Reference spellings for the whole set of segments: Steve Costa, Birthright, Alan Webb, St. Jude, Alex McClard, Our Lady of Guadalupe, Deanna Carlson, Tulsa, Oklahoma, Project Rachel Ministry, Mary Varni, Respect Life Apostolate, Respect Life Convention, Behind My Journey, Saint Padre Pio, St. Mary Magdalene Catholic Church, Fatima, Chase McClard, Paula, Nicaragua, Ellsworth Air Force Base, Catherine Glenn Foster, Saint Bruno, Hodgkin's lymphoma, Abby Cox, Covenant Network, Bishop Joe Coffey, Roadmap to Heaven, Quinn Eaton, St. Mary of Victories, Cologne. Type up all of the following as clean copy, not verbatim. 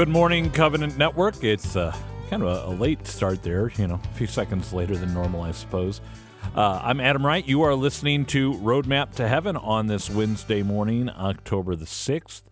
Good morning, Covenant Network. It's kind of a late start there, you know, a few seconds later than normal, I suppose. I'm Adam Wright. You are listening to Roadmap to Heaven on this Wednesday morning, October the 6th.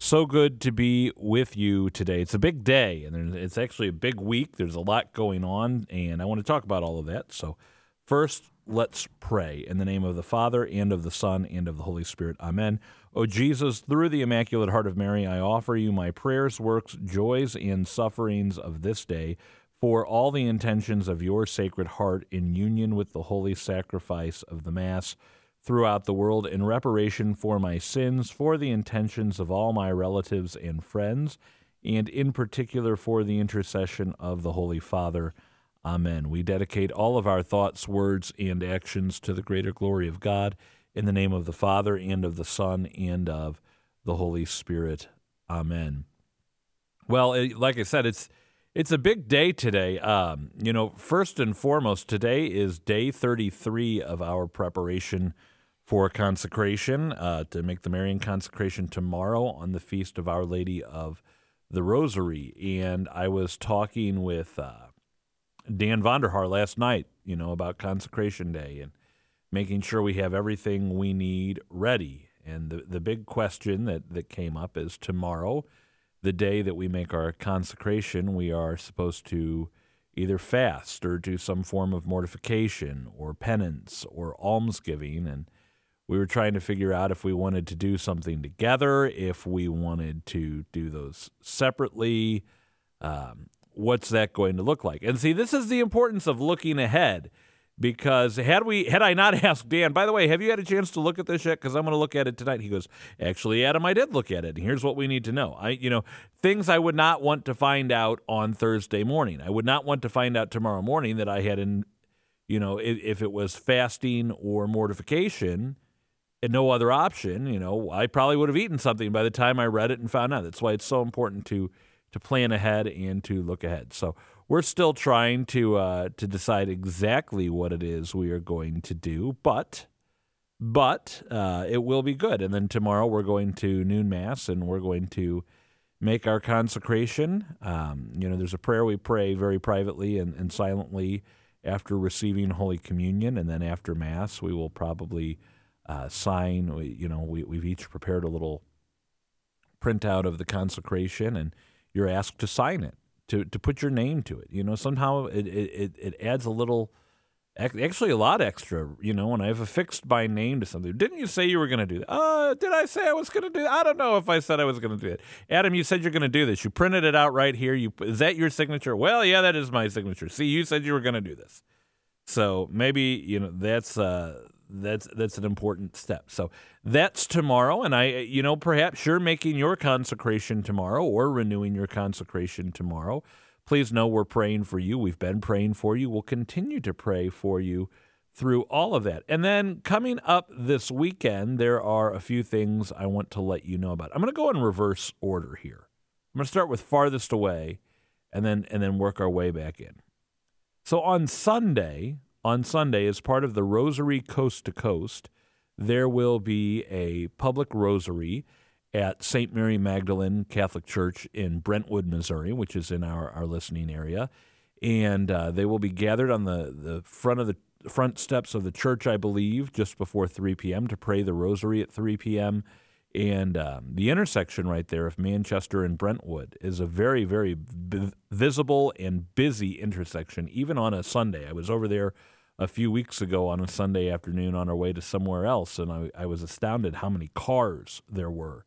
So good to be with you today. It's a big day, and it's actually a big week. There's a lot going on, and I want to talk about all of that. So first, let's pray. In the name of the Father, and of the Son, and of the Holy Spirit. Amen. O Jesus, through the Immaculate Heart of Mary, I offer you my prayers, works, joys, and sufferings of this day for all the intentions of your Sacred Heart in union with the holy sacrifice of the Mass throughout the world in reparation for my sins, for the intentions of all my relatives and friends, and in particular for the intercession of the Holy Father. Amen. We dedicate all of our thoughts, words, and actions to the greater glory of God. In the name of the Father, and of the Son, and of the Holy Spirit. Amen. Well, like I said, it's a big day today. You know, first and foremost, today is day 33 of our preparation for consecration, to make the Marian consecration tomorrow on the Feast of Our Lady of the Rosary. And I was talking with Dan Vonderhaar last night, you know, about Consecration Day and making sure we have everything we need ready. And the big question that came up is tomorrow, the day that we make our consecration, we are supposed to either fast or do some form of mortification or penance or almsgiving. And we were trying to figure out if we wanted to do something together, if we wanted to do those separately, what's that going to look like? And see, this is the importance of looking ahead, because had I not asked Dan, by the way, have you had a chance to look at this yet? Because I'm going to look at it tonight. He goes, actually, Adam, I did look at it, and here's what we need to know. Things I would not want to find out on Thursday morning. I would not want to find out tomorrow morning that I had, if it was fasting or mortification and no other option, you know, I probably would have eaten something by the time I read it and found out. That's why it's so important to plan ahead and to look ahead. So we're still trying to decide exactly what it is we are going to do, but it will be good. And then tomorrow we're going to noon Mass, and we're going to make our consecration. There's a prayer we pray very privately and silently after receiving Holy Communion, and then after Mass we will probably sign. We've each prepared a little printout of the consecration, and you're asked to sign it, to put your name to it. You know, somehow it adds a little, actually a lot extra, you know, when I've affixed my name to something. Didn't you say you were going to do that? Did I say I was going to do that? I don't know if I said I was going to do it. Adam, you said you're going to do this. You printed it out right here. Is that your signature? Well, yeah, that is my signature. See, you said you were going to do this. So maybe, you know, that's an important step. So that's tomorrow, and perhaps you're making your consecration tomorrow or renewing your consecration tomorrow. Please know we're praying for you. We've been praying for you. We'll continue to pray for you through all of that. And then coming up this weekend, there are a few things I want to let you know about. I'm going to go in reverse order here. I'm going to start with farthest away and then work our way back in. So on Sunday, as part of the Rosary Coast to Coast, there will be a public rosary at St. Mary Magdalene Catholic Church in Brentwood, Missouri, which is in our listening area. And they will be gathered on the front steps of the church, I believe, just before 3 p.m. to pray the rosary at 3 p.m. And the intersection right there of Manchester and Brentwood is a very, very visible and busy intersection, even on a Sunday. I was over there a few weeks ago on a Sunday afternoon on our way to somewhere else, and I was astounded how many cars there were.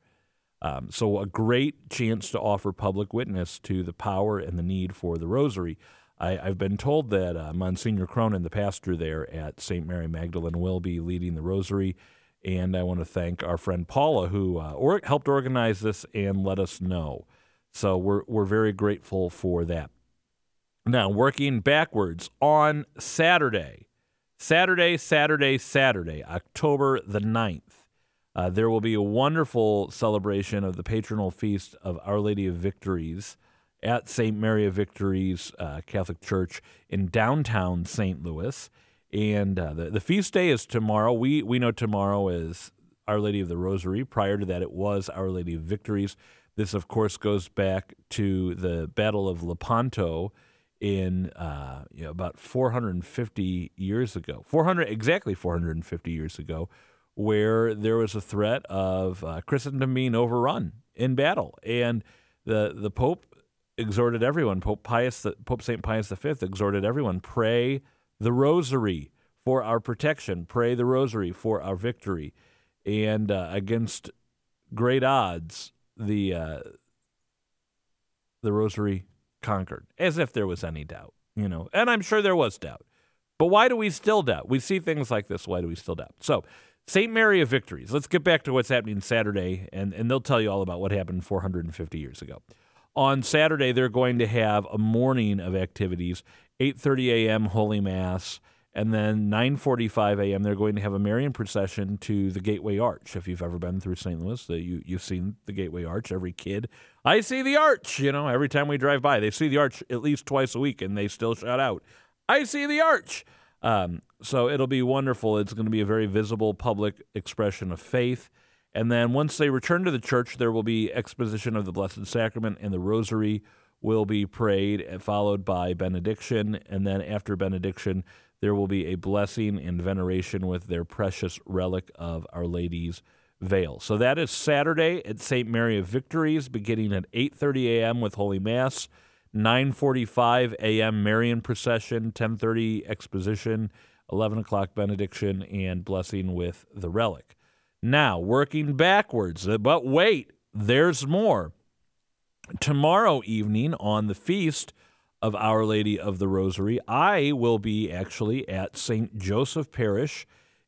So a great chance to offer public witness to the power and the need for the rosary. I've been told that Monsignor Cronin, the pastor there at St. Mary Magdalene, will be leading the rosary, and I want to thank our friend Paula, who helped organize this and let us know. So we're very grateful for that. Now, working backwards, on Saturday, October the 9th, there will be a wonderful celebration of the patronal feast of Our Lady of Victories at St. Mary of Victories Catholic Church in downtown St. Louis. And the feast day is tomorrow. We know tomorrow is Our Lady of the Rosary. Prior to that, it was Our Lady of Victories. This, of course, goes back to the Battle of Lepanto in about 450 years ago, 450 years ago, where there was a threat of Christendom being overrun in battle. And the Pope exhorted everyone, Pope St. Pius V exhorted everyone, pray the Rosary for our protection, pray the Rosary for our victory. And against great odds, the Rosary conquered, as if there was any doubt, and I'm sure there was doubt. But why do we still doubt? We see things like this. Why do we still doubt? So St. Mary of Victories, let's get back to what's happening Saturday, and they'll tell you all about what happened 450 years ago. On Saturday, they're going to have a morning of activities, 8:30 a.m. Holy Mass, and then 9:45 a.m. they're going to have a Marian procession to the Gateway Arch. If you've ever been through St. Louis, you've seen the Gateway Arch. Every kid, I see the arch, every time we drive by. They see the arch at least twice a week, and they still shout out, I see the arch. So it'll be wonderful. It's going to be a very visible public expression of faith. And then once they return to the church, there will be exposition of the Blessed Sacrament, and the Rosary will be prayed, followed by benediction. And then after benediction, there will be a blessing and veneration with their precious relic of Our Lady's veil. So that is Saturday at St. Mary of Victories, beginning at 8:30 a.m. with Holy Mass, 9:45 a.m. Marian procession, 10:30 exposition, 11 o'clock benediction, and blessing with the relic. Now, working backwards, but wait, there's more. Tomorrow evening on the feast of Our Lady of the Rosary, I will be actually at St. Joseph Parish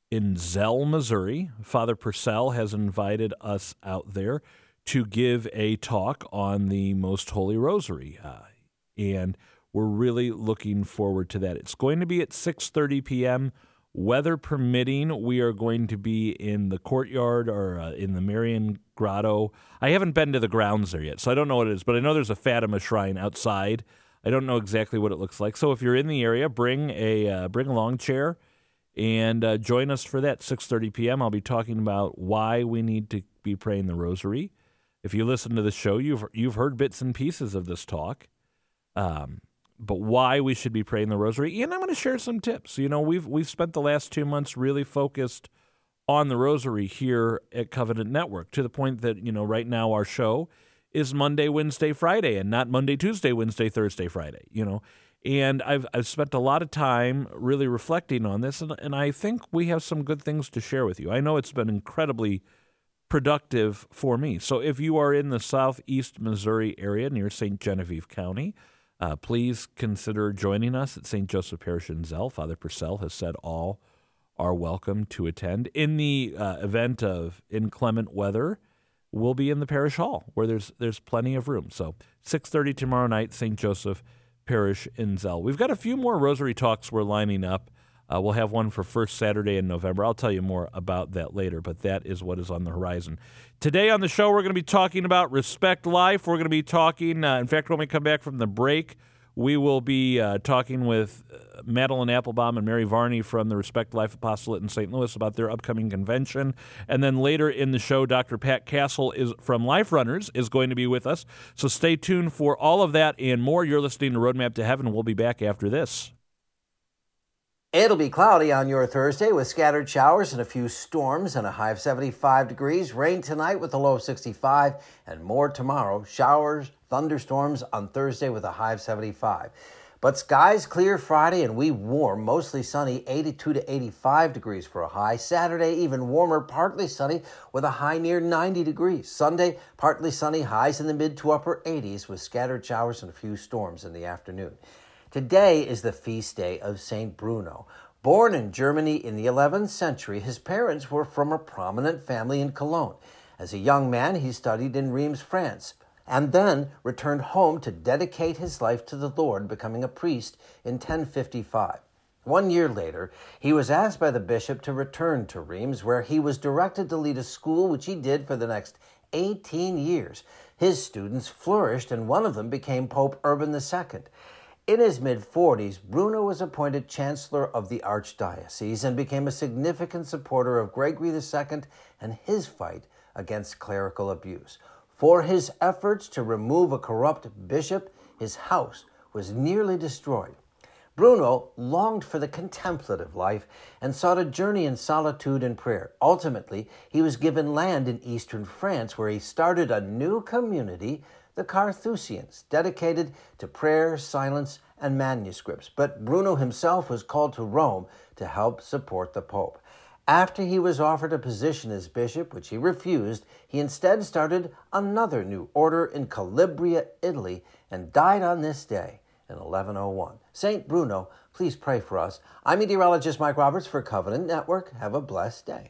in Zell, Missouri. Father Purcell has invited us out there to give a talk on the Most Holy Rosary, and we're really looking forward to that. It's going to be at 6:30 p.m. Weather permitting, we are going to be in the courtyard or in the Marian Grotto. I haven't been to the grounds there yet, so I don't know what it is, but I know there's a Fatima shrine outside. I don't know exactly what it looks like. So if you're in the area, bring a long chair and join us for that 6:30 p.m. I'll be talking about why we need to be praying the Rosary. If you listen to the show, you've heard bits and pieces of this talk, but why we should be praying the Rosary. And I'm going to share some tips. We've spent the last 2 months really focused on the Rosary here at Covenant Network, to the point that right now our show is Monday, Wednesday, Friday, and not Monday, Tuesday, Wednesday, Thursday, Friday, And I've spent a lot of time really reflecting on this, and I think we have some good things to share with you. I know it's been incredibly productive for me. So if you are in the southeast Missouri area near St. Genevieve County, please consider joining us at St. Joseph Parish in Zell. Father Purcell has said all are welcome to attend. In the event of inclement weather, we'll be in the parish hall where there's plenty of room. So 6:30 tomorrow night, St. Joseph Parish in Zell. We've got a few more Rosary talks we're lining up. We'll have one for first Saturday in November. I'll tell you more about that later, but that is what is on the horizon. Today on the show, we're going to be talking about Respect Life. We're going to be talking, in fact, when we come back from the break, we will be talking with Madeleine Appelbaum and Mary Varni from the Respect Life Apostolate in St. Louis about their upcoming convention. And then later in the show, Dr. Pat Castle from Life Runners is going to be with us. So stay tuned for all of that and more. You're listening to Roadmap to Heaven. We'll be back after this. It'll be cloudy on your Thursday with scattered showers and a few storms and a high of 75 degrees. Rain tonight with a low of 65 and more tomorrow. Showers, thunderstorms on Thursday with a high of 75. But skies clear Friday and we warm, mostly sunny, 82 to 85 degrees for a high. Saturday, even warmer, partly sunny with a high near 90 degrees. Sunday, partly sunny, highs in the mid to upper 80s with scattered showers and a few storms in the afternoon. Today is the feast day of Saint Bruno. Born in Germany in the 11th century, his parents were from a prominent family in Cologne. As a young man, he studied in Reims, France, and then returned home to dedicate his life to the Lord, becoming a priest in 1055. 1 year later, he was asked by the bishop to return to Reims, where he was directed to lead a school, which he did for the next 18 years. His students flourished, and one of them became Pope Urban II. In his mid-40s, Bruno was appointed Chancellor of the Archdiocese and became a significant supporter of Gregory II and his fight against clerical abuse. For his efforts to remove a corrupt bishop, his house was nearly destroyed. Bruno longed for the contemplative life and sought a journey in solitude and prayer. Ultimately, he was given land in eastern France, where he started a new community, the Carthusians, dedicated to prayer, silence, and manuscripts. But Bruno himself was called to Rome to help support the Pope. After he was offered a position as bishop, which he refused, he instead started another new order in Calabria, Italy, and died on this day in 1101. St. Bruno, please pray for us. I'm meteorologist Mike Roberts for Covenant Network. Have a blessed day.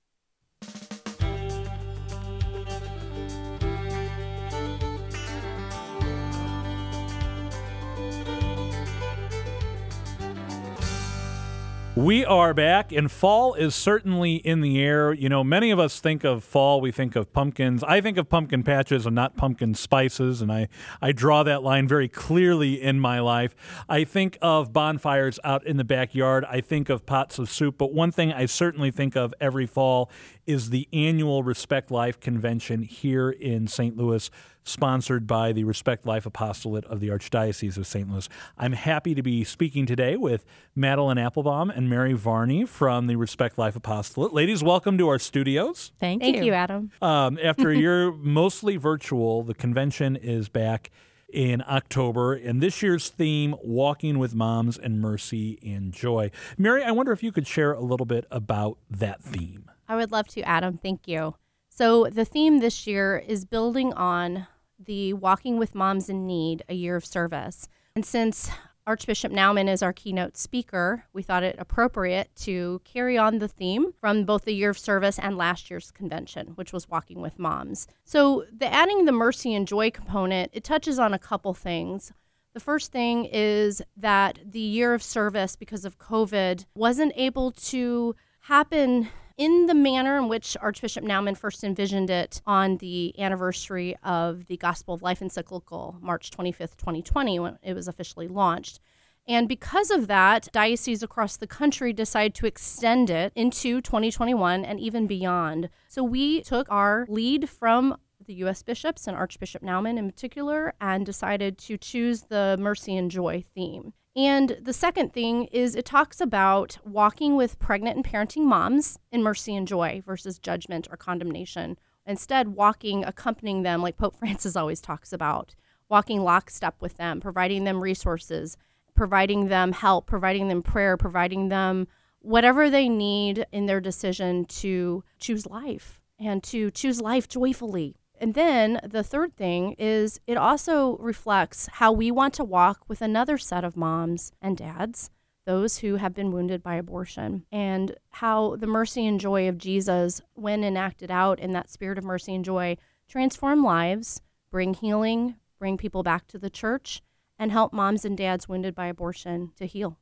We are back, and fall is certainly in the air. You know, many of us think of fall, we think of pumpkins. I think of pumpkin patches and not pumpkin spices, and I draw that line very clearly in my life. I think of bonfires out in the backyard. I think of pots of soup. But one thing I certainly think of every fall is the annual Respect Life Convention here in St. Louis, sponsored by the Respect Life Apostolate of the Archdiocese of St. Louis. I'm happy to be speaking today with Madeleine Appelbaum and Mary Varni from the Respect Life Apostolate. Ladies, welcome to our studios. Thank you. Thank you, Adam. After a year mostly virtual, the convention is back in October, and this year's theme, Walking with Moms in Mercy and Joy. Mary, I wonder if you could share a little bit about that theme. I would love to, Adam. Thank you. So the theme this year is building on the Walking with Moms in Need, a year of service. And since Archbishop Naumann is our keynote speaker, we thought it appropriate to carry on the theme from both the year of service and last year's convention, which was Walking with Moms. So the adding the mercy and joy component, it touches on a couple things. The first thing is that the year of service, because of COVID, wasn't able to happen in the manner in which Archbishop Naumann first envisioned it on the anniversary of the Gospel of Life encyclical, March 25th, 2020, when it was officially launched. And because of that, dioceses across the country decided to extend it into 2021 and even beyond. So we took our lead from the U.S. bishops and Archbishop Naumann in particular and decided to choose the mercy and joy theme. And the second thing is it talks about walking with pregnant and parenting moms in mercy and joy versus judgment or condemnation. Instead, walking, accompanying them, like Pope Francis always talks about, walking lockstep with them, providing them resources, providing them help, providing them prayer, providing them whatever they need in their decision to choose life and to choose life joyfully. And then the third thing is it also reflects how we want to walk with another set of moms and dads, those who have been wounded by abortion, and how the mercy and joy of Jesus, when enacted out in that spirit of mercy and joy, transform lives, bring healing, bring people back to the church, and help moms and dads wounded by abortion to heal.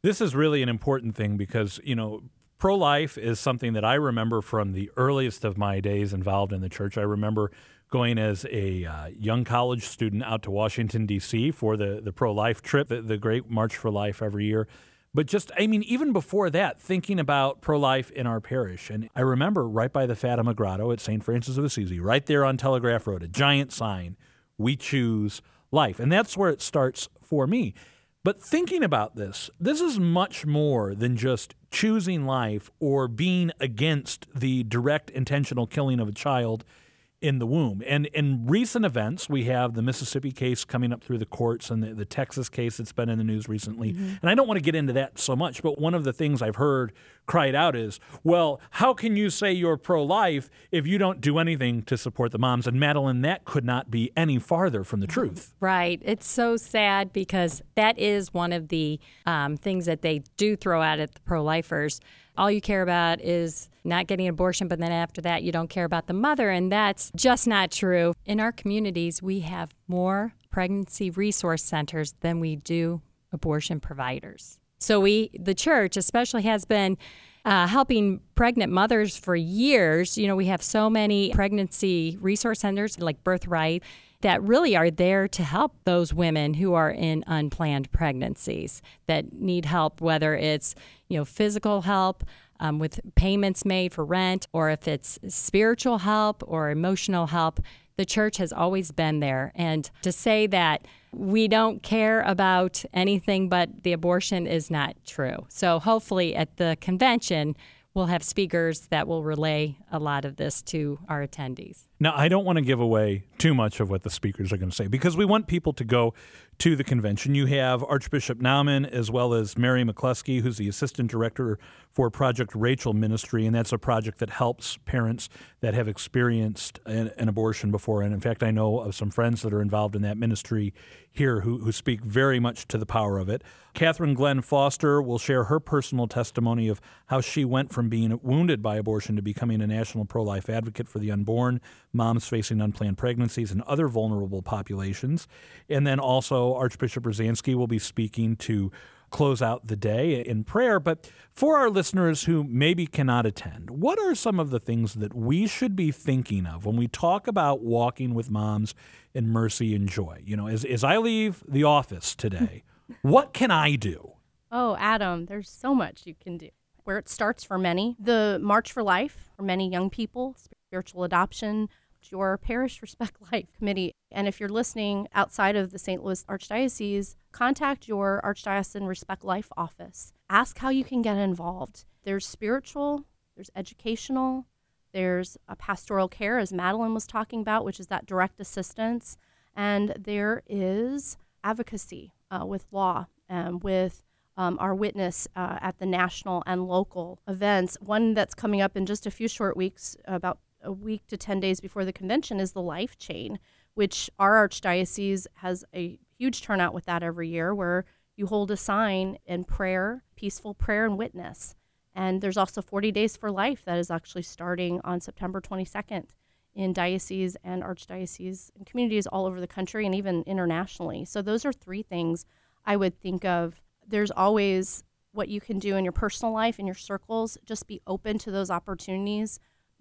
This is really an important thing because, you know, pro-life is something that I remember from the earliest of my days involved in the church. I remember going as a young college student out to Washington, D.C. for the pro-life trip, the Great March for Life every year. But just, I mean, even before that, thinking about pro-life in our parish. And I remember right by the Fatima Grotto at St. Francis of Assisi, right there on Telegraph Road, a giant sign, "We choose life." And that's where it starts for me. But thinking about this, this is much more than just choosing life or being against the direct intentional killing of a child in the womb. And in recent events, we have the Mississippi case coming up through the courts and the Texas case that's been in the news recently. Mm-hmm. And I don't want to get into that so much, but one of the things I've heard cried out is, well, how can you say you're pro-life if you don't do anything to support the moms? And Madeleine, that could not be any farther from the truth. Right. It's so sad because that is one of the things that they do throw out at the pro-lifers. All you care about is not getting an abortion, but then after that, you don't care about the mother, and that's just not true. In our communities, we have more pregnancy resource centers than we do abortion providers. So the church especially has been helping pregnant mothers for years. You know, we have so many pregnancy resource centers like Birthright that really are there to help those women who are in unplanned pregnancies that need help, whether it's, you know, physical help with payments made for rent, or if it's spiritual help or emotional help. The church has always been there. And to say that we don't care about anything but the abortion is not true. So hopefully at the convention, we'll have speakers that will relay a lot of this to our attendees. Now, I don't want to give away too much of what the speakers are going to say because we want people to go to the convention. You have Archbishop Naumann as well as Mary McCluskey, who's the Assistant Director for Project Rachel Ministry, and that's a project that helps parents that have experienced an abortion before. And in fact, I know of some friends that are involved in that ministry here who speak very much to the power of it. Catherine Glenn Foster will share her personal testimony of how she went from being wounded by abortion to becoming a national pro-life advocate for the unborn, moms facing unplanned pregnancies, and other vulnerable populations. And then also Archbishop Rozanski will be speaking to close out the day in prayer. But for our listeners who maybe cannot attend, what are some of the things that we should be thinking of when we talk about walking with moms in mercy and joy? You know, as I leave the office today, what can I do? Oh, Adam, there's so much you can do. Where it starts for many, the March for Life for many young people, spiritual adoption, your parish Respect Life Committee. And if you're listening outside of the St. Louis Archdiocese, contact your Archdiocesan Respect Life office. Ask how you can get involved. There's spiritual, there's educational, there's a pastoral care, as Madeleine was talking about, which is that direct assistance. And there is advocacy with law and with our witness at the national and local events. One that's coming up in just a few short weeks, about a week to 10 days before the convention, is the Life Chain, which our archdiocese has a huge turnout with that every year, where you hold a sign in prayer, peaceful prayer and witness. And there's also 40 Days for Life that is actually starting on September 22nd in diocese and archdiocese and communities all over the country and even internationally. So those are three things I would think of. There's always what you can do in your personal life, in your circles. Just be open to those opportunities.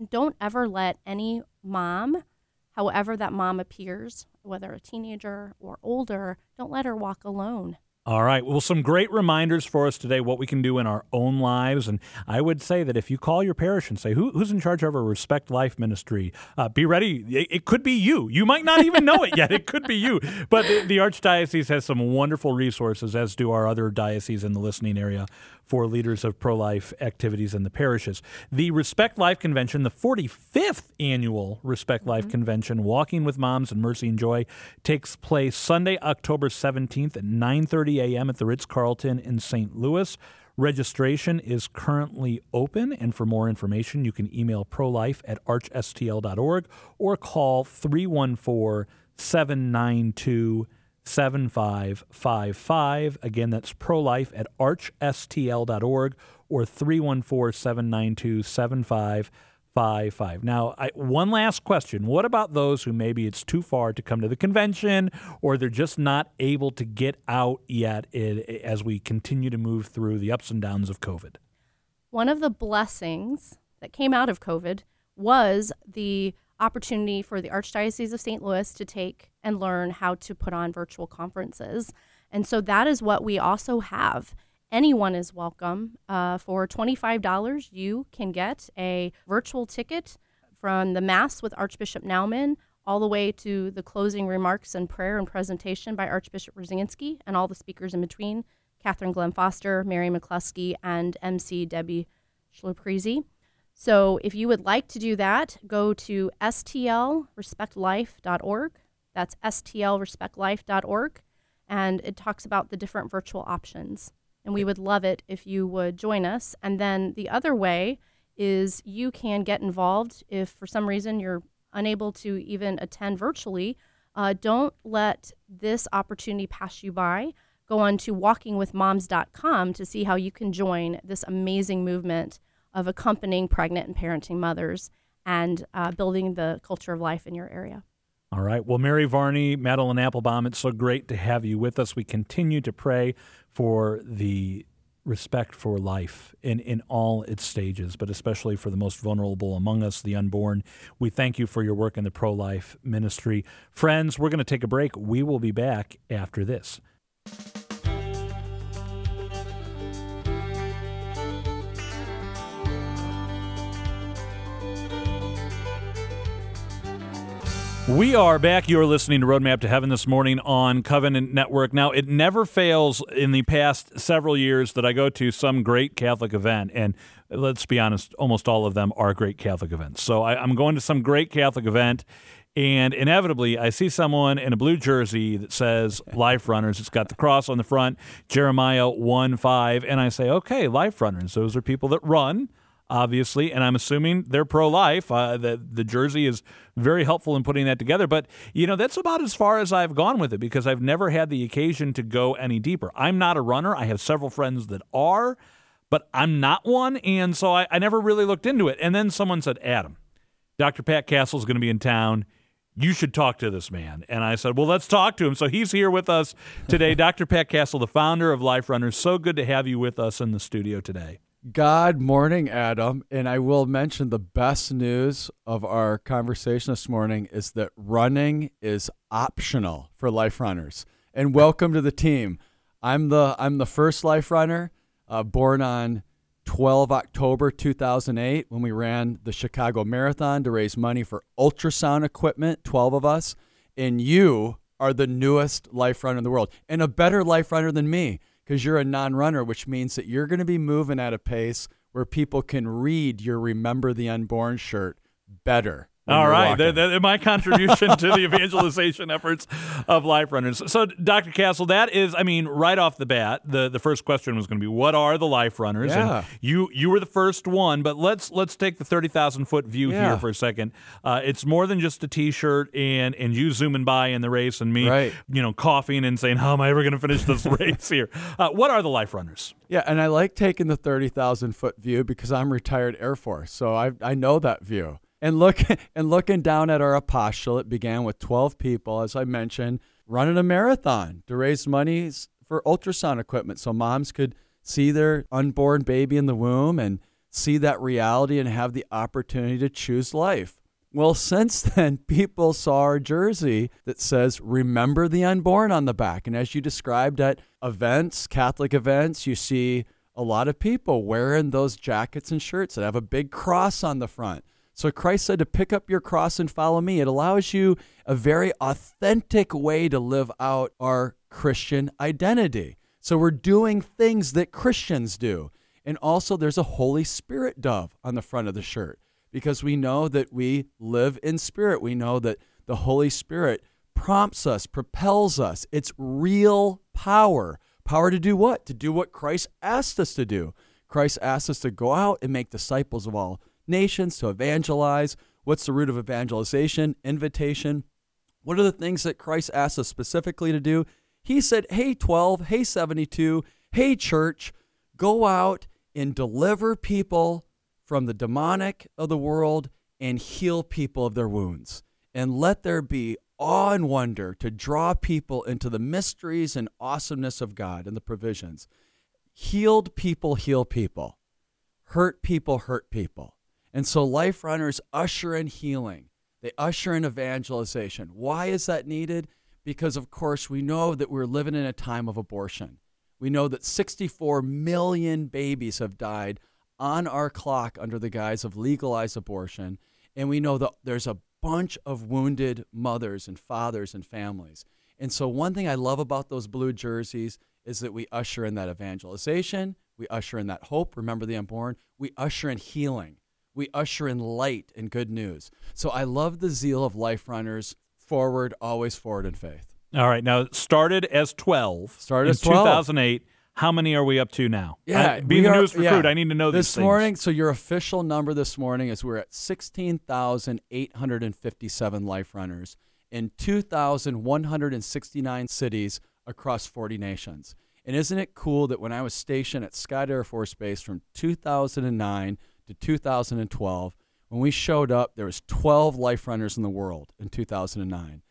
Don't ever let any mom, however that mom appears, whether a teenager or older, don't let her walk alone. All right. Well, some great reminders for us today, what we can do in our own lives. And I would say that if you call your parish and say, who's in charge of our Respect Life ministry, be ready. It could be you. You might not even know it yet. It could be you. But the Archdiocese has some wonderful resources, as do our other dioceses in the listening area, for leaders of pro-life activities in the parishes. The Respect Life Convention, the 45th annual Respect Life Convention, Walking with Moms in Mercy and Joy, takes place Sunday, October 17th at 9:30 a.m. at the Ritz-Carlton in St. Louis. Registration is currently open, and for more information, you can email prolife@archstl.org or call 314-792-7555. Again, that's prolife@archstl.org or 314-792-7555. Now, one last question. What about those who maybe it's too far to come to the convention, or they're just not able to get out yet as we continue to move through the ups and downs of COVID? One of the blessings that came out of COVID was the opportunity for the Archdiocese of St. Louis to take and learn how to put on virtual conferences. And so that is what we also have. Anyone is welcome. For $25, you can get a virtual ticket from the Mass with Archbishop Naumann all the way to the closing remarks and prayer and presentation by Archbishop Rozanski and all the speakers in between, Catherine Glenn Foster, Mary McCluskey, and MC Debbie Schluprizi. So if you would like to do that, go to stlrespectlife.org. That's stlrespectlife.org. And it talks about the different virtual options. And we would love it if you would join us. And then the other way is you can get involved if for some reason you're unable to even attend virtually. Don't let this opportunity pass you by. Go on to walkingwithmoms.com to see how you can join this amazing movement of accompanying pregnant and parenting mothers and building the culture of life in your area. All right. Well, Mary Varni, Madeleine Appelbaum, it's so great to have you with us. We continue to pray for the respect for life in all its stages, but especially for the most vulnerable among us, the unborn. We thank you for your work in the pro-life ministry. Friends, we're going to take a break. We will be back after this. We are back. You're listening to Roadmap to Heaven this morning on Covenant Network. Now, it never fails in the past several years that I go to some great Catholic event, and let's be honest, almost all of them are great Catholic events. So I'm going to some great Catholic event, and inevitably I see someone in a blue jersey that says Life Runners. It's got the cross on the front, Jeremiah 1-5, and I say, okay, Life Runners. Those are people that run, obviously, and I'm assuming they're pro-life. The jersey is very helpful in putting that together. But, you know, that's about as far as I've gone with it because I've never had the occasion to go any deeper. I'm not a runner. I have several friends that are, but I'm not one, and so I never really looked into it. And then someone said, Adam, Dr. Pat Castle is going to be in town. You should talk to this man. And I said, well, let's talk to him. So he's here with us today. Dr. Pat Castle, the founder of Life Runners, so good to have you with us in the studio today. Good morning, Adam, and I will mention the best news of our conversation this morning is that running is optional for Life Runners. And welcome to the team. I'm the first Life Runner, born on 12 October 2008 when we ran the Chicago Marathon to raise money for ultrasound equipment, 12 of us, and you are the newest Life Runner in the world and a better Life Runner than me, because you're a non-runner, which means that you're going to be moving at a pace where people can read your Remember the Unborn shirt better. All right. They're my contribution to the evangelization efforts of Life Runners. So, Dr. Castle, that is, I mean, right off the bat, the first question was going to be, what are the Life Runners? Yeah. And you were the first one, but let's take the 30,000-foot view here for a second. It's more than just a T-shirt and you zooming by in the race and me, you know, coughing and saying, how am I ever going to finish this race here? What are the Life Runners? Yeah, and I like taking the 30,000-foot view because I'm retired Air Force, so I know that view. And looking down at our apostolate began with 12 people, as I mentioned, running a marathon to raise money for ultrasound equipment so moms could see their unborn baby in the womb and see that reality and have the opportunity to choose life. Well, since then, people saw our jersey that says, Remember the Unborn on the back. And as you described at events, Catholic events, you see a lot of people wearing those jackets and shirts that have a big cross on the front. So Christ said to pick up your cross and follow me. It allows you a very authentic way to live out our Christian identity. So we're doing things that Christians do. And also there's a Holy Spirit dove on the front of the shirt because we know that we live in spirit. We know that the Holy Spirit prompts us, propels us. It's real power. Power to do what? To do what Christ asked us to do. Christ asked us to go out and make disciples of all nations, to evangelize. What's the root of evangelization? Invitation. What are the things that Christ asked us specifically to do? He said, hey, 12, hey, 72, hey, church, go out and deliver people from the demonic of the world and heal people of their wounds. And let there be awe and wonder to draw people into the mysteries and awesomeness of God and the provisions. Healed people heal people. Hurt people hurt people. And so Life Runners usher in healing. They usher in evangelization. Why is that needed? Because, of course, we know that we're living in a time of abortion. We know that 64 million babies have died on our clock under the guise of legalized abortion. And we know that there's a bunch of wounded mothers and fathers and families. And so one thing I love about those blue jerseys is that we usher in that evangelization. We usher in that hope. Remember the unborn. We usher in healing. We usher in light and good news. So I love the zeal of Life Runners, forward, always forward in faith. All right. Now, started as 12 in 2008. How many are we up to now? Yeah. Being the newest recruit, I need to know these things. This morning, so your official number this morning is we're at 16,857 Life Runners in 2,169 cities across 40 nations. And isn't it cool that when I was stationed at Scott Air Force Base from 2009 to 2012, when we showed up, there was 12 Life Runners in the world in 2009.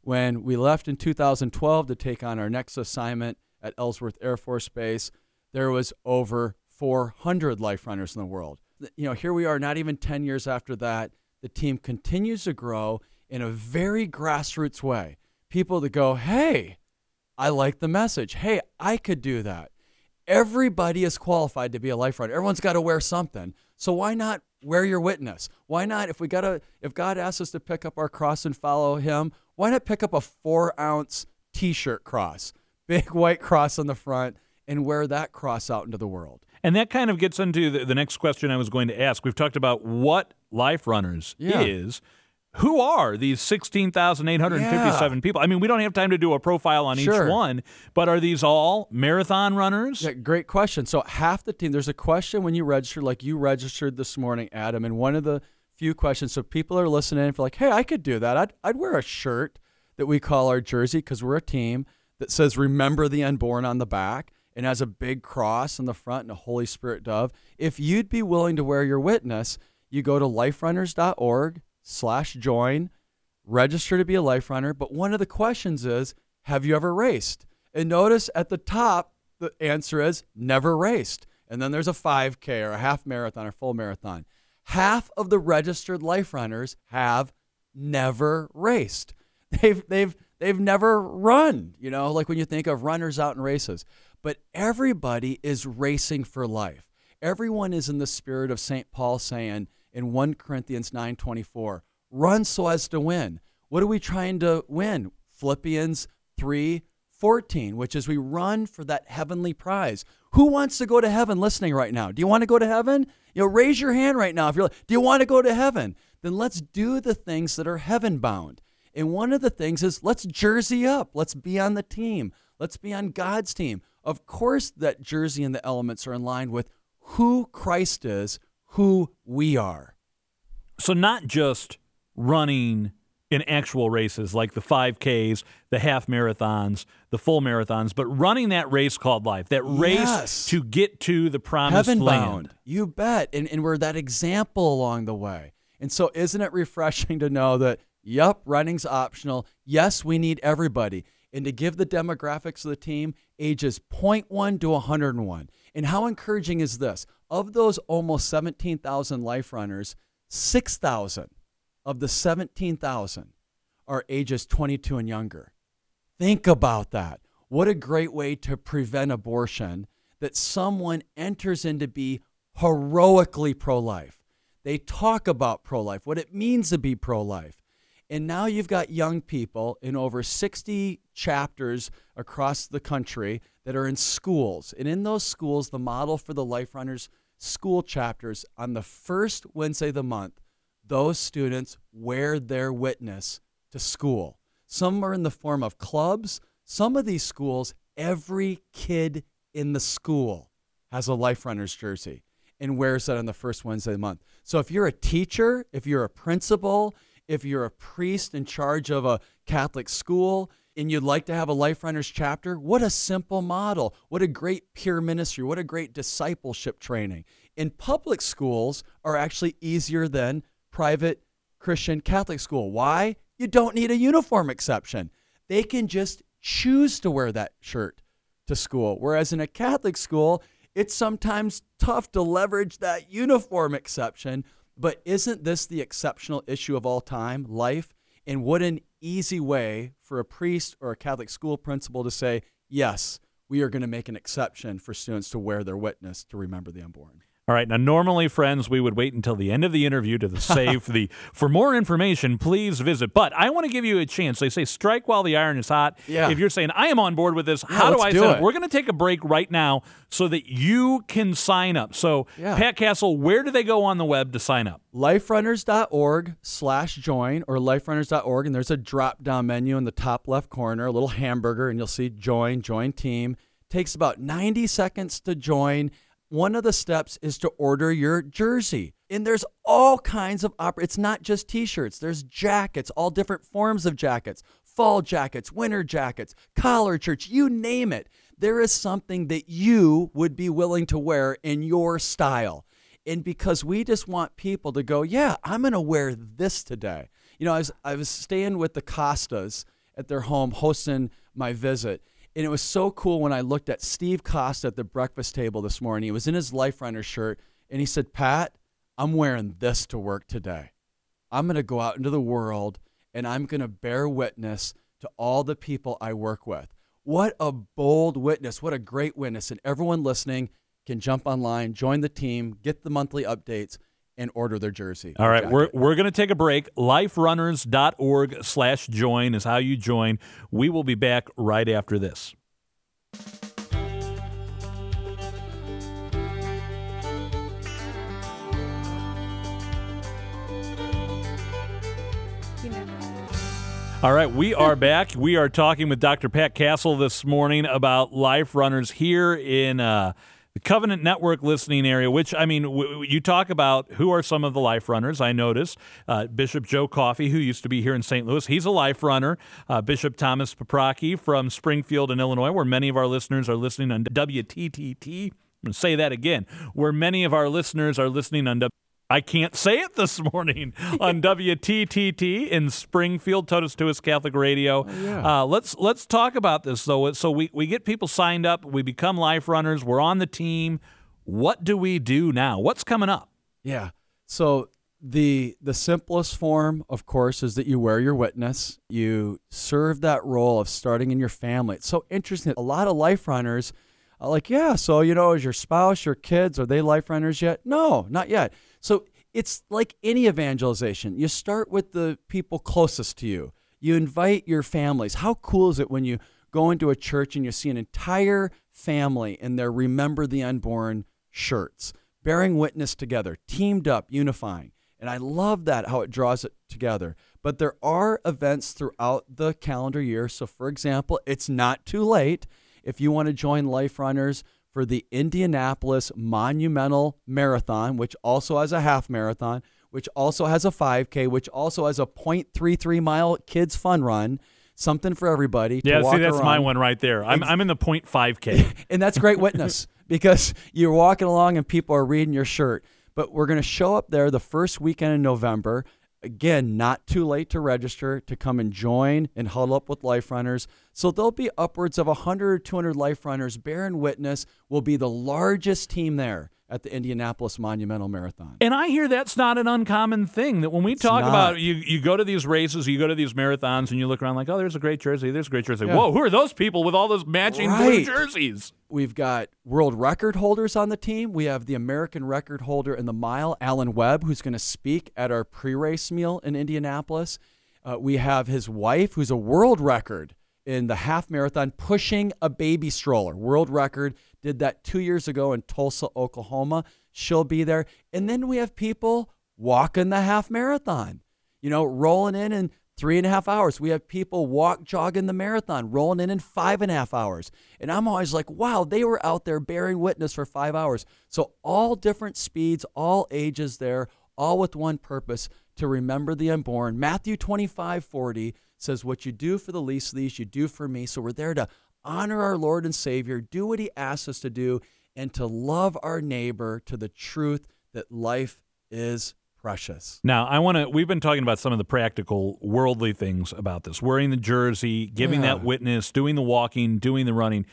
When we left in 2012 to take on our next assignment at Ellsworth Air Force Base, there was over 400 Life Runners in the world. You know, here we are not even 10 years after that. The team continues to grow in a very grassroots way. People that go, hey, I like the message. Hey, I could do that. Everybody is qualified to be a Life Runner. Everyone's got to wear something. So why not wear your witness. Why not? If God asks us to pick up our cross and follow him, why not pick up a 4-ounce T-shirt cross, big white cross on the front, and wear that cross out into the world? And that kind of gets into the next question I was going to ask. We've talked about what Life Runners is. Who are these 16,857 people? I mean, we don't have time to do a profile on each one, but are these all marathon runners? Yeah, great question. So half the team, there's a question when you register, like you registered this morning, Adam, and one of the few questions, so people are listening and feel like, hey, I could do that. I'd wear a shirt that we call our jersey, because we're a team, that says, remember the unborn on the back, and has a big cross on the front and a Holy Spirit dove. If you'd be willing to wear your witness, you go to liferunners.org/join, register to be a Life Runner. But one of the questions is, have you ever raced? And notice at the top, the answer is never raced. And then there's a 5K or a half marathon or full marathon. Half of the registered Life Runners have never raced. They've never run, you know, like when you think of runners out in races. But everybody is racing for life. Everyone is in the spirit of St. Paul saying in 1 Corinthians 9:24, run so as to win. What are we trying to win? Philippians 3:14, which is we run for that heavenly prize. Who wants to go to heaven listening right now? Do you want to go to heaven? You know, raise your hand right now if you're like, do you want to go to heaven? Then let's do the things that are heaven-bound. And one of the things is let's jersey up. Let's be on the team. Let's be on God's team. Of course, that jersey and the elements are in line with who Christ is, who we are. So not just running in actual races like the 5Ks, the half marathons, the full marathons, but running that race called life, that race to get to the promised land. You bet. And we're that example along the way. And so isn't it refreshing to know that, yep, running's optional. Yes, we need everybody. And to give the demographics of the team, ages 0.1 to 101. And how encouraging is this? Of those almost 17,000 Life Runners, 6,000 of the 17,000 are ages 22 and younger. Think about that. What a great way to prevent abortion, that someone enters in to be heroically pro-life. They talk about pro-life, what it means to be pro-life. And now you've got young people in over 60 chapters across the country that are in schools. And in those schools, the model for the Life Runners school chapters, on the first Wednesday of the month, those students wear their witness to school. Some are in the form of clubs. Some of these schools, every kid in the school has a Life Runners jersey and wears that on the first Wednesday of the month. So if you're a teacher, if you're a principal, if you're a priest in charge of a Catholic school and you'd like to have a Life Runners chapter, what a simple model. What a great peer ministry. What a great discipleship training. And public schools are actually easier than private Christian Catholic school. Why? You don't need a uniform exception. They can just choose to wear that shirt to school. Whereas in a Catholic school, it's sometimes tough to leverage that uniform exception. But isn't this the exceptional issue of all time, life? And what an easy way for a priest or a Catholic school principal to say, yes, we are going to make an exception for students to wear their witness to remember the unborn. All right. Now, normally, friends, we would wait until the end of the interview to save the for more information, please visit. But I want to give you a chance. They say strike while the iron is hot. Yeah. If you're saying, I am on board with this, how do I do it? We're going to take a break right now so that you can sign up. So, Pat Castle, where do they go on the web to sign up? liferunners.org/join or liferunners.org. And there's a drop-down menu in the top left corner, a little hamburger, and you'll see join team. Takes about 90 seconds to join. One of the steps is to order your jersey. And there's all kinds of it's not just T-shirts. There's jackets, all different forms of jackets, fall jackets, winter jackets, collar shirts, you name it. There is something that you would be willing to wear in your style. And because we just want people to go, yeah, I'm going to wear this today. You know, I was staying with the Costas at their home hosting my visit. And it was so cool when I looked at Steve Costa at the breakfast table this morning. He was in his Life Runner shirt, and he said, Pat, I'm wearing this to work today. I'm going to go out into the world, and I'm going to bear witness to all the people I work with. What a bold witness. What a great witness. And everyone listening can jump online, join the team, get the monthly updates, and order their jersey. All right, we're going to take a break. Liferunners.org/join is how you join. We will be back right after this. All right, we are back. We are talking with Dr. Pat Castle this morning about Life Runners here in the Covenant Network listening area, which, I mean, you talk about who are some of the Life Runners. I noticed Bishop Joe Coffey, who used to be here in St. Louis. He's a Life Runner. Bishop Thomas Paprocki from Springfield in Illinois, where many of our listeners are listening on WTTT. I'm going to say that again, where many of our listeners are listening on WTTT. I can't say it this morning on WTTT in Springfield, Totus Tuus Catholic Radio. Oh, yeah. Let's talk about this, though. So we get people signed up. We become Life Runners. We're on the team. What do we do now? What's coming up? Yeah. So the simplest form, of course, is that you wear your witness. You serve that role of starting in your family. It's so interesting. A lot of Life Runners are like, yeah, so, you know, is your spouse, your kids, are they Life Runners yet? No, not yet. So it's like any evangelization. You start with the people closest to you. You invite your families. How cool is it when you go into a church and you see an entire family in their Remember the Unborn shirts, bearing witness together, teamed up, unifying. And I love that, how it draws it together. But there are events throughout the calendar year. So, for example, it's not too late if you want to join Life Runners for the Indianapolis Monumental Marathon, which also has a half marathon, which also has a 5K, which also has a 0.33-mile kids' fun run, something for everybody to walk around. Yeah, see, that's my one right there. I'm in the 0.5K. And that's great witness because you're walking along and people are reading your shirt. But we're going to show up there the first weekend in November. Again, not too late to register, to come and join and huddle up with Life Runners. So there'll be upwards of 100 or 200 Life Runners. Bearing witness will be the largest team there at the Indianapolis Monumental Marathon. And I hear that's not an uncommon thing, that when we talk about, you go to these races, you go to these marathons, and you look around like, oh, there's a great jersey, there's a great jersey. Yeah. Whoa, who are those people with all those matching blue jerseys? We've got world record holders on the team. We have the American record holder in the mile, Alan Webb, who's going to speak at our pre-race meal in Indianapolis. We have his wife, who's a world record in the half marathon, pushing a baby stroller. World record, did that 2 years ago in Tulsa, Oklahoma. She'll be there. And then we have people walking the half marathon, you know, rolling in 3.5 hours. We have people jogging the marathon, rolling in 5.5 hours. And I'm always like, wow, they were out there bearing witness for 5 hours. So all different speeds, all ages there, all with one purpose, to remember the unborn. Matthew 25:40 says, what you do for the least of these, you do for me. So we're there to honor our Lord and Savior, do what he asks us to do, and to love our neighbor to the truth that life is precious. Now, we've been talking about some of the practical, worldly things about this, wearing the jersey, giving that witness, doing the walking, doing the running.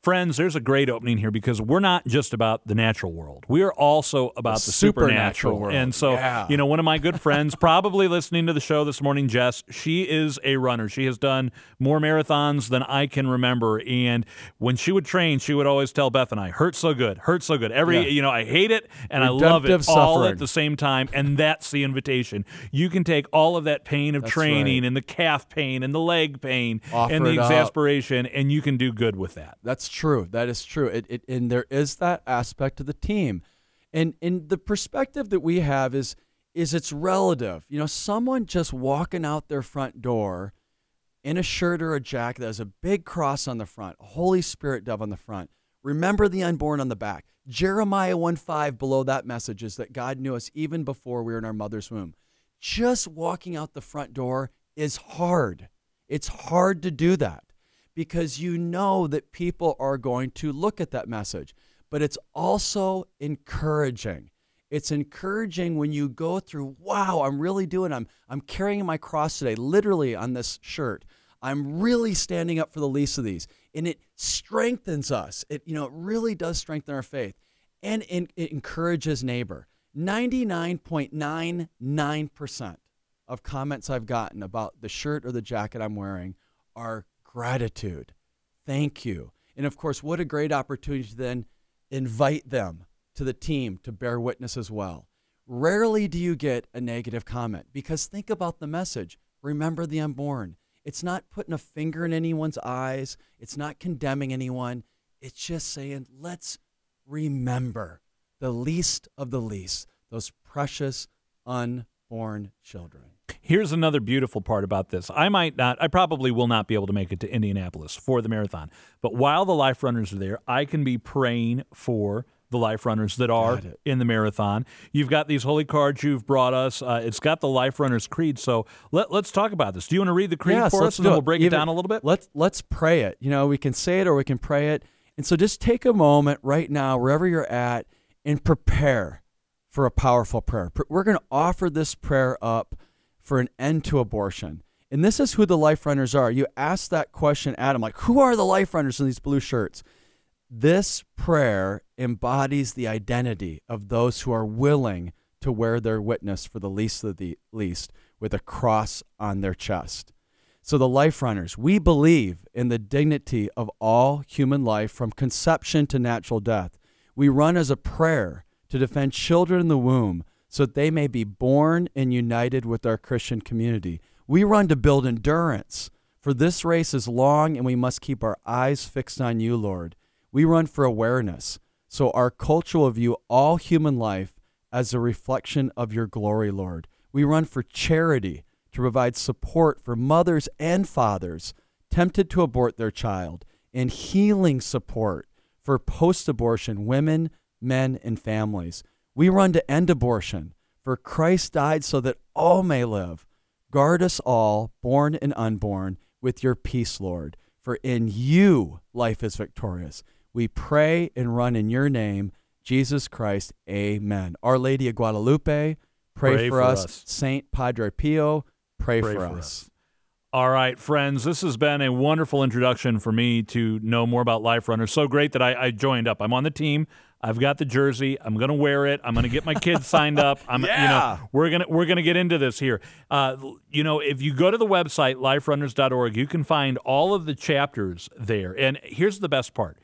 Friends, there's a great opening here because we're not just about the natural world. We are also about the supernatural world. And so, you know, one of my good friends, probably listening to the show this morning, Jess, she is a runner. She has done more marathons than I can remember. And when she would train, she would always tell Beth and I, hurt so good. You know, I hate it and redemptive I love it all suffering at the same time. And that's the invitation. You can take all of that pain of training and the calf pain and the leg pain and the exasperation, and you can do good with that. That's true. That is true. And there is that aspect to the team. And the perspective that we have is it's relative. You know, someone just walking out their front door in a shirt or a jacket that has a big cross on the front, a Holy Spirit dove on the front, remember the unborn on the back. Jeremiah 1-5 below that message is that God knew us even before we were in our mother's womb. Just walking out the front door is hard. It's hard to do that, because you know that people are going to look at that message. But it's also encouraging. It's encouraging when you go through, wow, I'm really doing it. I'm carrying my cross today, literally on this shirt. I'm really standing up for the least of these. And it strengthens us. It really does strengthen our faith. And it encourages neighbor. 99.99% of comments I've gotten about the shirt or the jacket I'm wearing are gratitude. Thank you. And of course, what a great opportunity to then invite them to the team to bear witness as well. Rarely do you get a negative comment, because think about the message. Remember the unborn. It's not putting a finger in anyone's eyes. It's not condemning anyone. It's just saying, let's remember the least of the least, those precious unborn children. Here's another beautiful part about this. I probably will not be able to make it to Indianapolis for the marathon, but while the Life Runners are there, I can be praying for the Life Runners that are in the marathon. You've got these holy cards you've brought us. It's got the Life Runners Creed. So let's talk about this. Do you want to read the creed for us, and then we'll break it down a little bit? Let's pray it. You know, we can say it or we can pray it. And so just take a moment right now, wherever you're at, and prepare for a powerful prayer. We're going to offer this prayer up for an end to abortion. And this is who the Life Runners are. You asked that question, Adam, like, who are the Life Runners in these blue shirts? This prayer embodies the identity of those who are willing to wear their witness for the least of the least with a cross on their chest. So the Life Runners, we believe in the dignity of all human life from conception to natural death. We run as a prayer to defend children in the womb so that they may be born and united with our Christian community. We run to build endurance, for this race is long and we must keep our eyes fixed on you, Lord. We run for awareness, so our culture will view all human life as a reflection of your glory, Lord. We run for charity, to provide support for mothers and fathers tempted to abort their child, and healing support for post-abortion women, men, and families. We run to end abortion, for Christ died so that all may live. Guard us all, born and unborn, with your peace, Lord, for in you life is victorious. We pray and run in your name, Jesus Christ. Amen. Our Lady of Guadalupe, pray for us. Saint Padre Pio, pray for us. All right, friends, this has been a wonderful introduction for me to know more about Life Runners. So great that I joined up. I'm on the team. I've got the jersey. I'm going to wear it. I'm going to get my kids signed up. We're going to get into this here. If you go to the website, liferunners.org, you can find all of the chapters there. And here's the best part.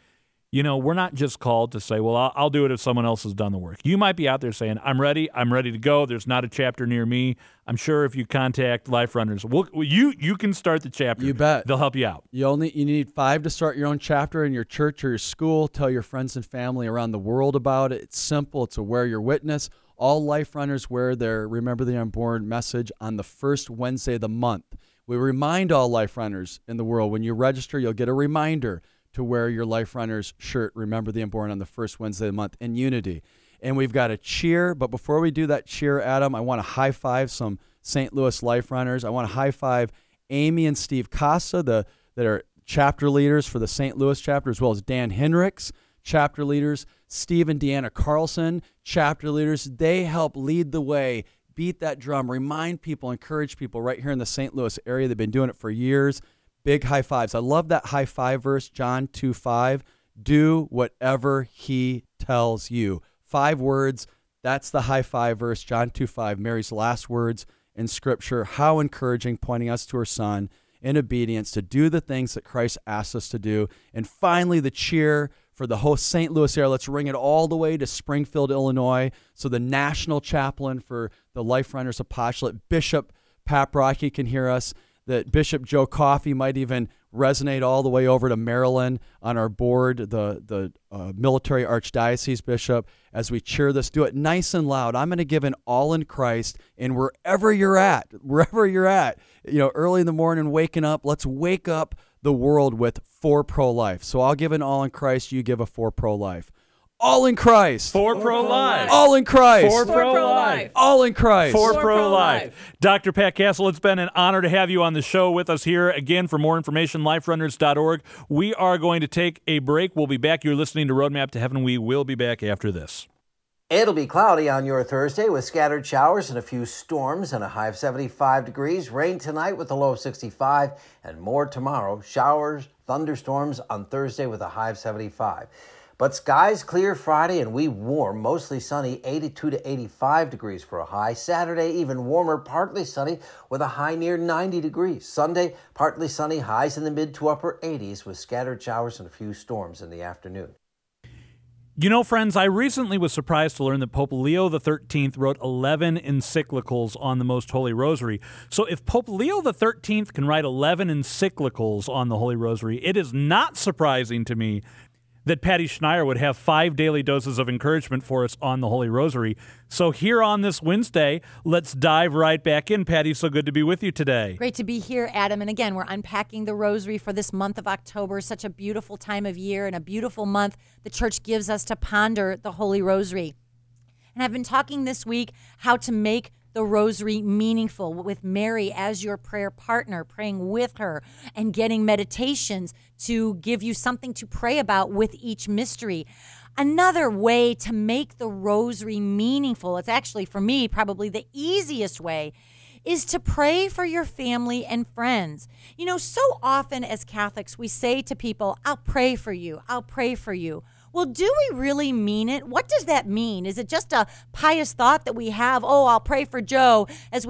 You know, we're not just called to say, well, I'll do it if someone else has done the work. You might be out there saying, I'm ready to go. There's not a chapter near me. I'm sure if you contact Life Runners, you can start the chapter. You bet. They'll help you out. You need 5 to start your own chapter in your church or your school. Tell your friends and family around the world about it. It's simple. It's a wear your witness. All Life Runners wear their Remember the Unborn message on the first Wednesday of the month. We remind all Life Runners in the world, when you register, you'll get a reminder to wear your Life Runners shirt, Remember the Unborn, on the first Wednesday of the month in unity. And we've got a cheer, but before we do that cheer, Adam, I want to high-five some St. Louis Life Runners. I want to high-five Amy and Steve Costa, that are chapter leaders for the St. Louis chapter, as well as Dan Henricks, chapter leaders, Steve and Deanna Carlson, chapter leaders. They help lead the way, beat that drum, remind people, encourage people right here in the St. Louis area. They've been doing it for years. Big high fives. I love that high five verse, John 2:5. Do whatever he tells you. 5 words. That's the high five verse, John 2:5. Mary's last words in Scripture. How encouraging, pointing us to her Son in obedience to do the things that Christ asked us to do. And finally, the cheer for the whole St. Louis area. Let's ring it all the way to Springfield, Illinois. So the national chaplain for the Life Runners Apostolate, Bishop Paprocki, can hear us. That Bishop Joe Coffey might even resonate all the way over to Maryland on our board, the military archdiocese bishop, as we cheer this. Do it nice and loud. I'm going to give an all in Christ, and wherever you're at, early in the morning, waking up, let's wake up the world with for pro-life. So I'll give an all in Christ, you give a for pro-life. All in Christ. For pro-life. All in Christ. For pro-life. All in Christ. For pro-life. Dr. Pat Castle, it's been an honor to have you on the show with us here. Again, for more information, liferunners.org. We are going to take a break. We'll be back. You're listening to Roadmap to Heaven. We will be back after this. It'll be cloudy on your Thursday with scattered showers and a few storms and a high of 75 degrees. Rain tonight with a low of 65 and more tomorrow. Showers, thunderstorms on Thursday with a high of 75. But skies clear Friday and we warm, mostly sunny, 82 to 85 degrees for a high. Saturday, even warmer, partly sunny with a high near 90 degrees. Sunday, partly sunny, highs in the mid to upper 80s with scattered showers and a few storms in the afternoon. You know, friends, I recently was surprised to learn that Pope Leo XIII wrote 11 encyclicals on the Most Holy Rosary. So if Pope Leo XIII can write 11 encyclicals on the Holy Rosary, it is not surprising to me that Patty Schneier would have 5 daily doses of encouragement for us on the Holy Rosary. So here on this Wednesday, let's dive right back in. Patty, so good to be with you today. Great to be here, Adam. And again, we're unpacking the Rosary for this month of October, such a beautiful time of year and a beautiful month the Church gives us to ponder the Holy Rosary. And I've been talking this week how to make the Rosary meaningful with Mary as your prayer partner, praying with her and getting meditations to give you something to pray about with each mystery. Another way to make the Rosary meaningful, it's actually for me probably the easiest way, is to pray for your family and friends. You know, so often as Catholics we say to people, I'll pray for you, I'll pray for you. Well, do we really mean it? What does that mean? Is it just a pious thought that we have, oh, I'll pray for Joe as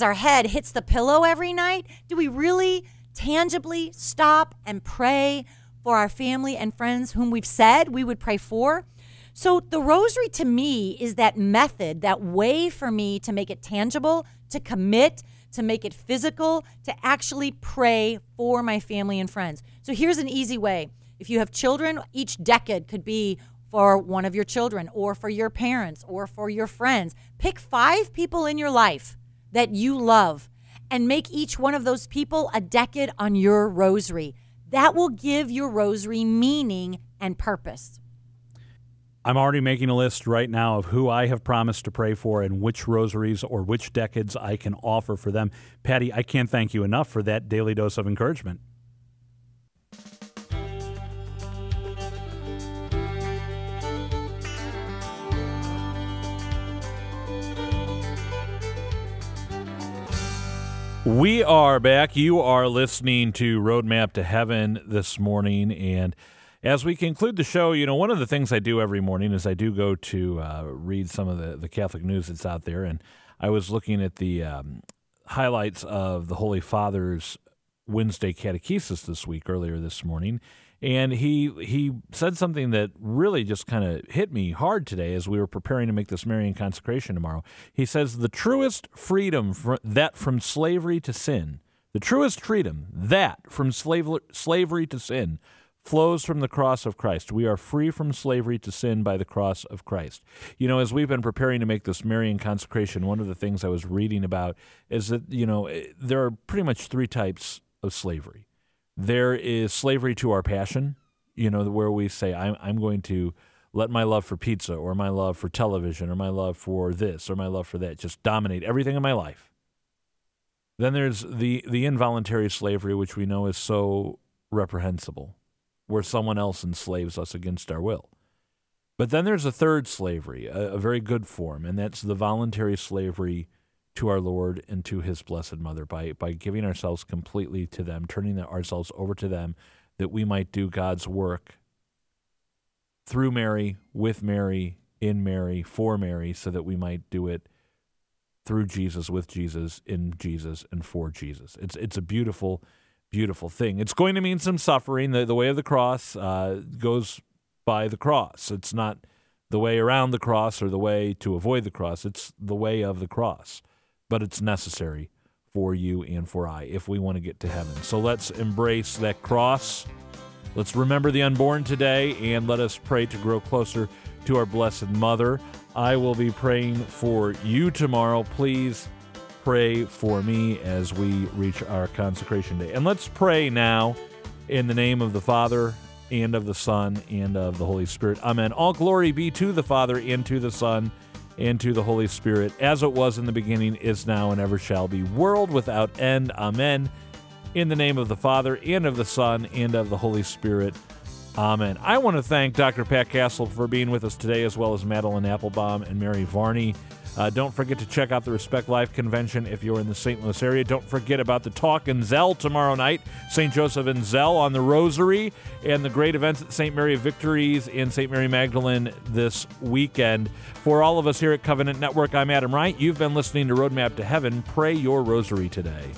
our head hits the pillow every night? Do we really tangibly stop and pray for our family and friends whom we've said we would pray for? So the Rosary to me is that method, that way for me to make it tangible, to commit, to make it physical, to actually pray for my family and friends. So here's an easy way. If you have children, each decade could be for one of your children or for your parents or for your friends. Pick 5 people in your life that you love and make each one of those people a decade on your Rosary. That will give your Rosary meaning and purpose. I'm already making a list right now of who I have promised to pray for and which rosaries or which decades I can offer for them. Patty, I can't thank you enough for that daily dose of encouragement. We are back. You are listening to Roadmap to Heaven this morning. And as we conclude the show, you know, one of the things I do every morning is I do go to read some of the Catholic news that's out there. And I was looking at the highlights of the Holy Father's Wednesday catechesis this week, earlier this morning. And he said something that really just kind of hit me hard today as we were preparing to make this Marian consecration tomorrow. He says, the truest freedom that from slavery to sin, the truest freedom that from slavery to sin flows from the cross of Christ. We are free from slavery to sin by the cross of Christ. You know, as we've been preparing to make this Marian consecration, one of the things I was reading about is that, you know, there are pretty much 3 types of slavery. There is slavery to our passion, you know, where we say, I'm going to let my love for pizza or my love for television or my love for this or my love for that just dominate everything in my life. Then there's the involuntary slavery, which we know is so reprehensible, where someone else enslaves us against our will. But then there's a third slavery, a very good form, and that's the voluntary slavery to our Lord and to His Blessed Mother by giving ourselves completely to them, turning ourselves over to them, that we might do God's work through Mary, with Mary, in Mary, for Mary, so that we might do it through Jesus, with Jesus, in Jesus, and for Jesus. It's a beautiful, beautiful thing. It's going to mean some suffering. The way of the cross goes by the cross. It's not the way around the cross or the way to avoid the cross. It's the way of the cross. But it's necessary for you and for I if we want to get to heaven. So let's embrace that cross. Let's remember the unborn today, and let us pray to grow closer to our Blessed Mother. I will be praying for you tomorrow. Please pray for me as we reach our consecration day. And let's pray now in the name of the Father, and of the Son, and of the Holy Spirit. Amen. All glory be to the Father, and to the Son, and to the Holy Spirit, as it was in the beginning, is now, and ever shall be, world without end. Amen. In the name of the Father, and of the Son, and of the Holy Spirit. Amen. I want to thank Dr. Pat Castle for being with us today, as well as Madeleine Appelbaum and Mary Varni. Don't forget to check out the Respect Life Convention if you're in the St. Louis area. Don't forget about the talk in Zell tomorrow night, St. Joseph and Zell on the Rosary, and the great events at St. Mary of Victories and St. Mary Magdalene this weekend. For all of us here at Covenant Network, I'm Adam Wright. You've been listening to Roadmap to Heaven. Pray your Rosary today.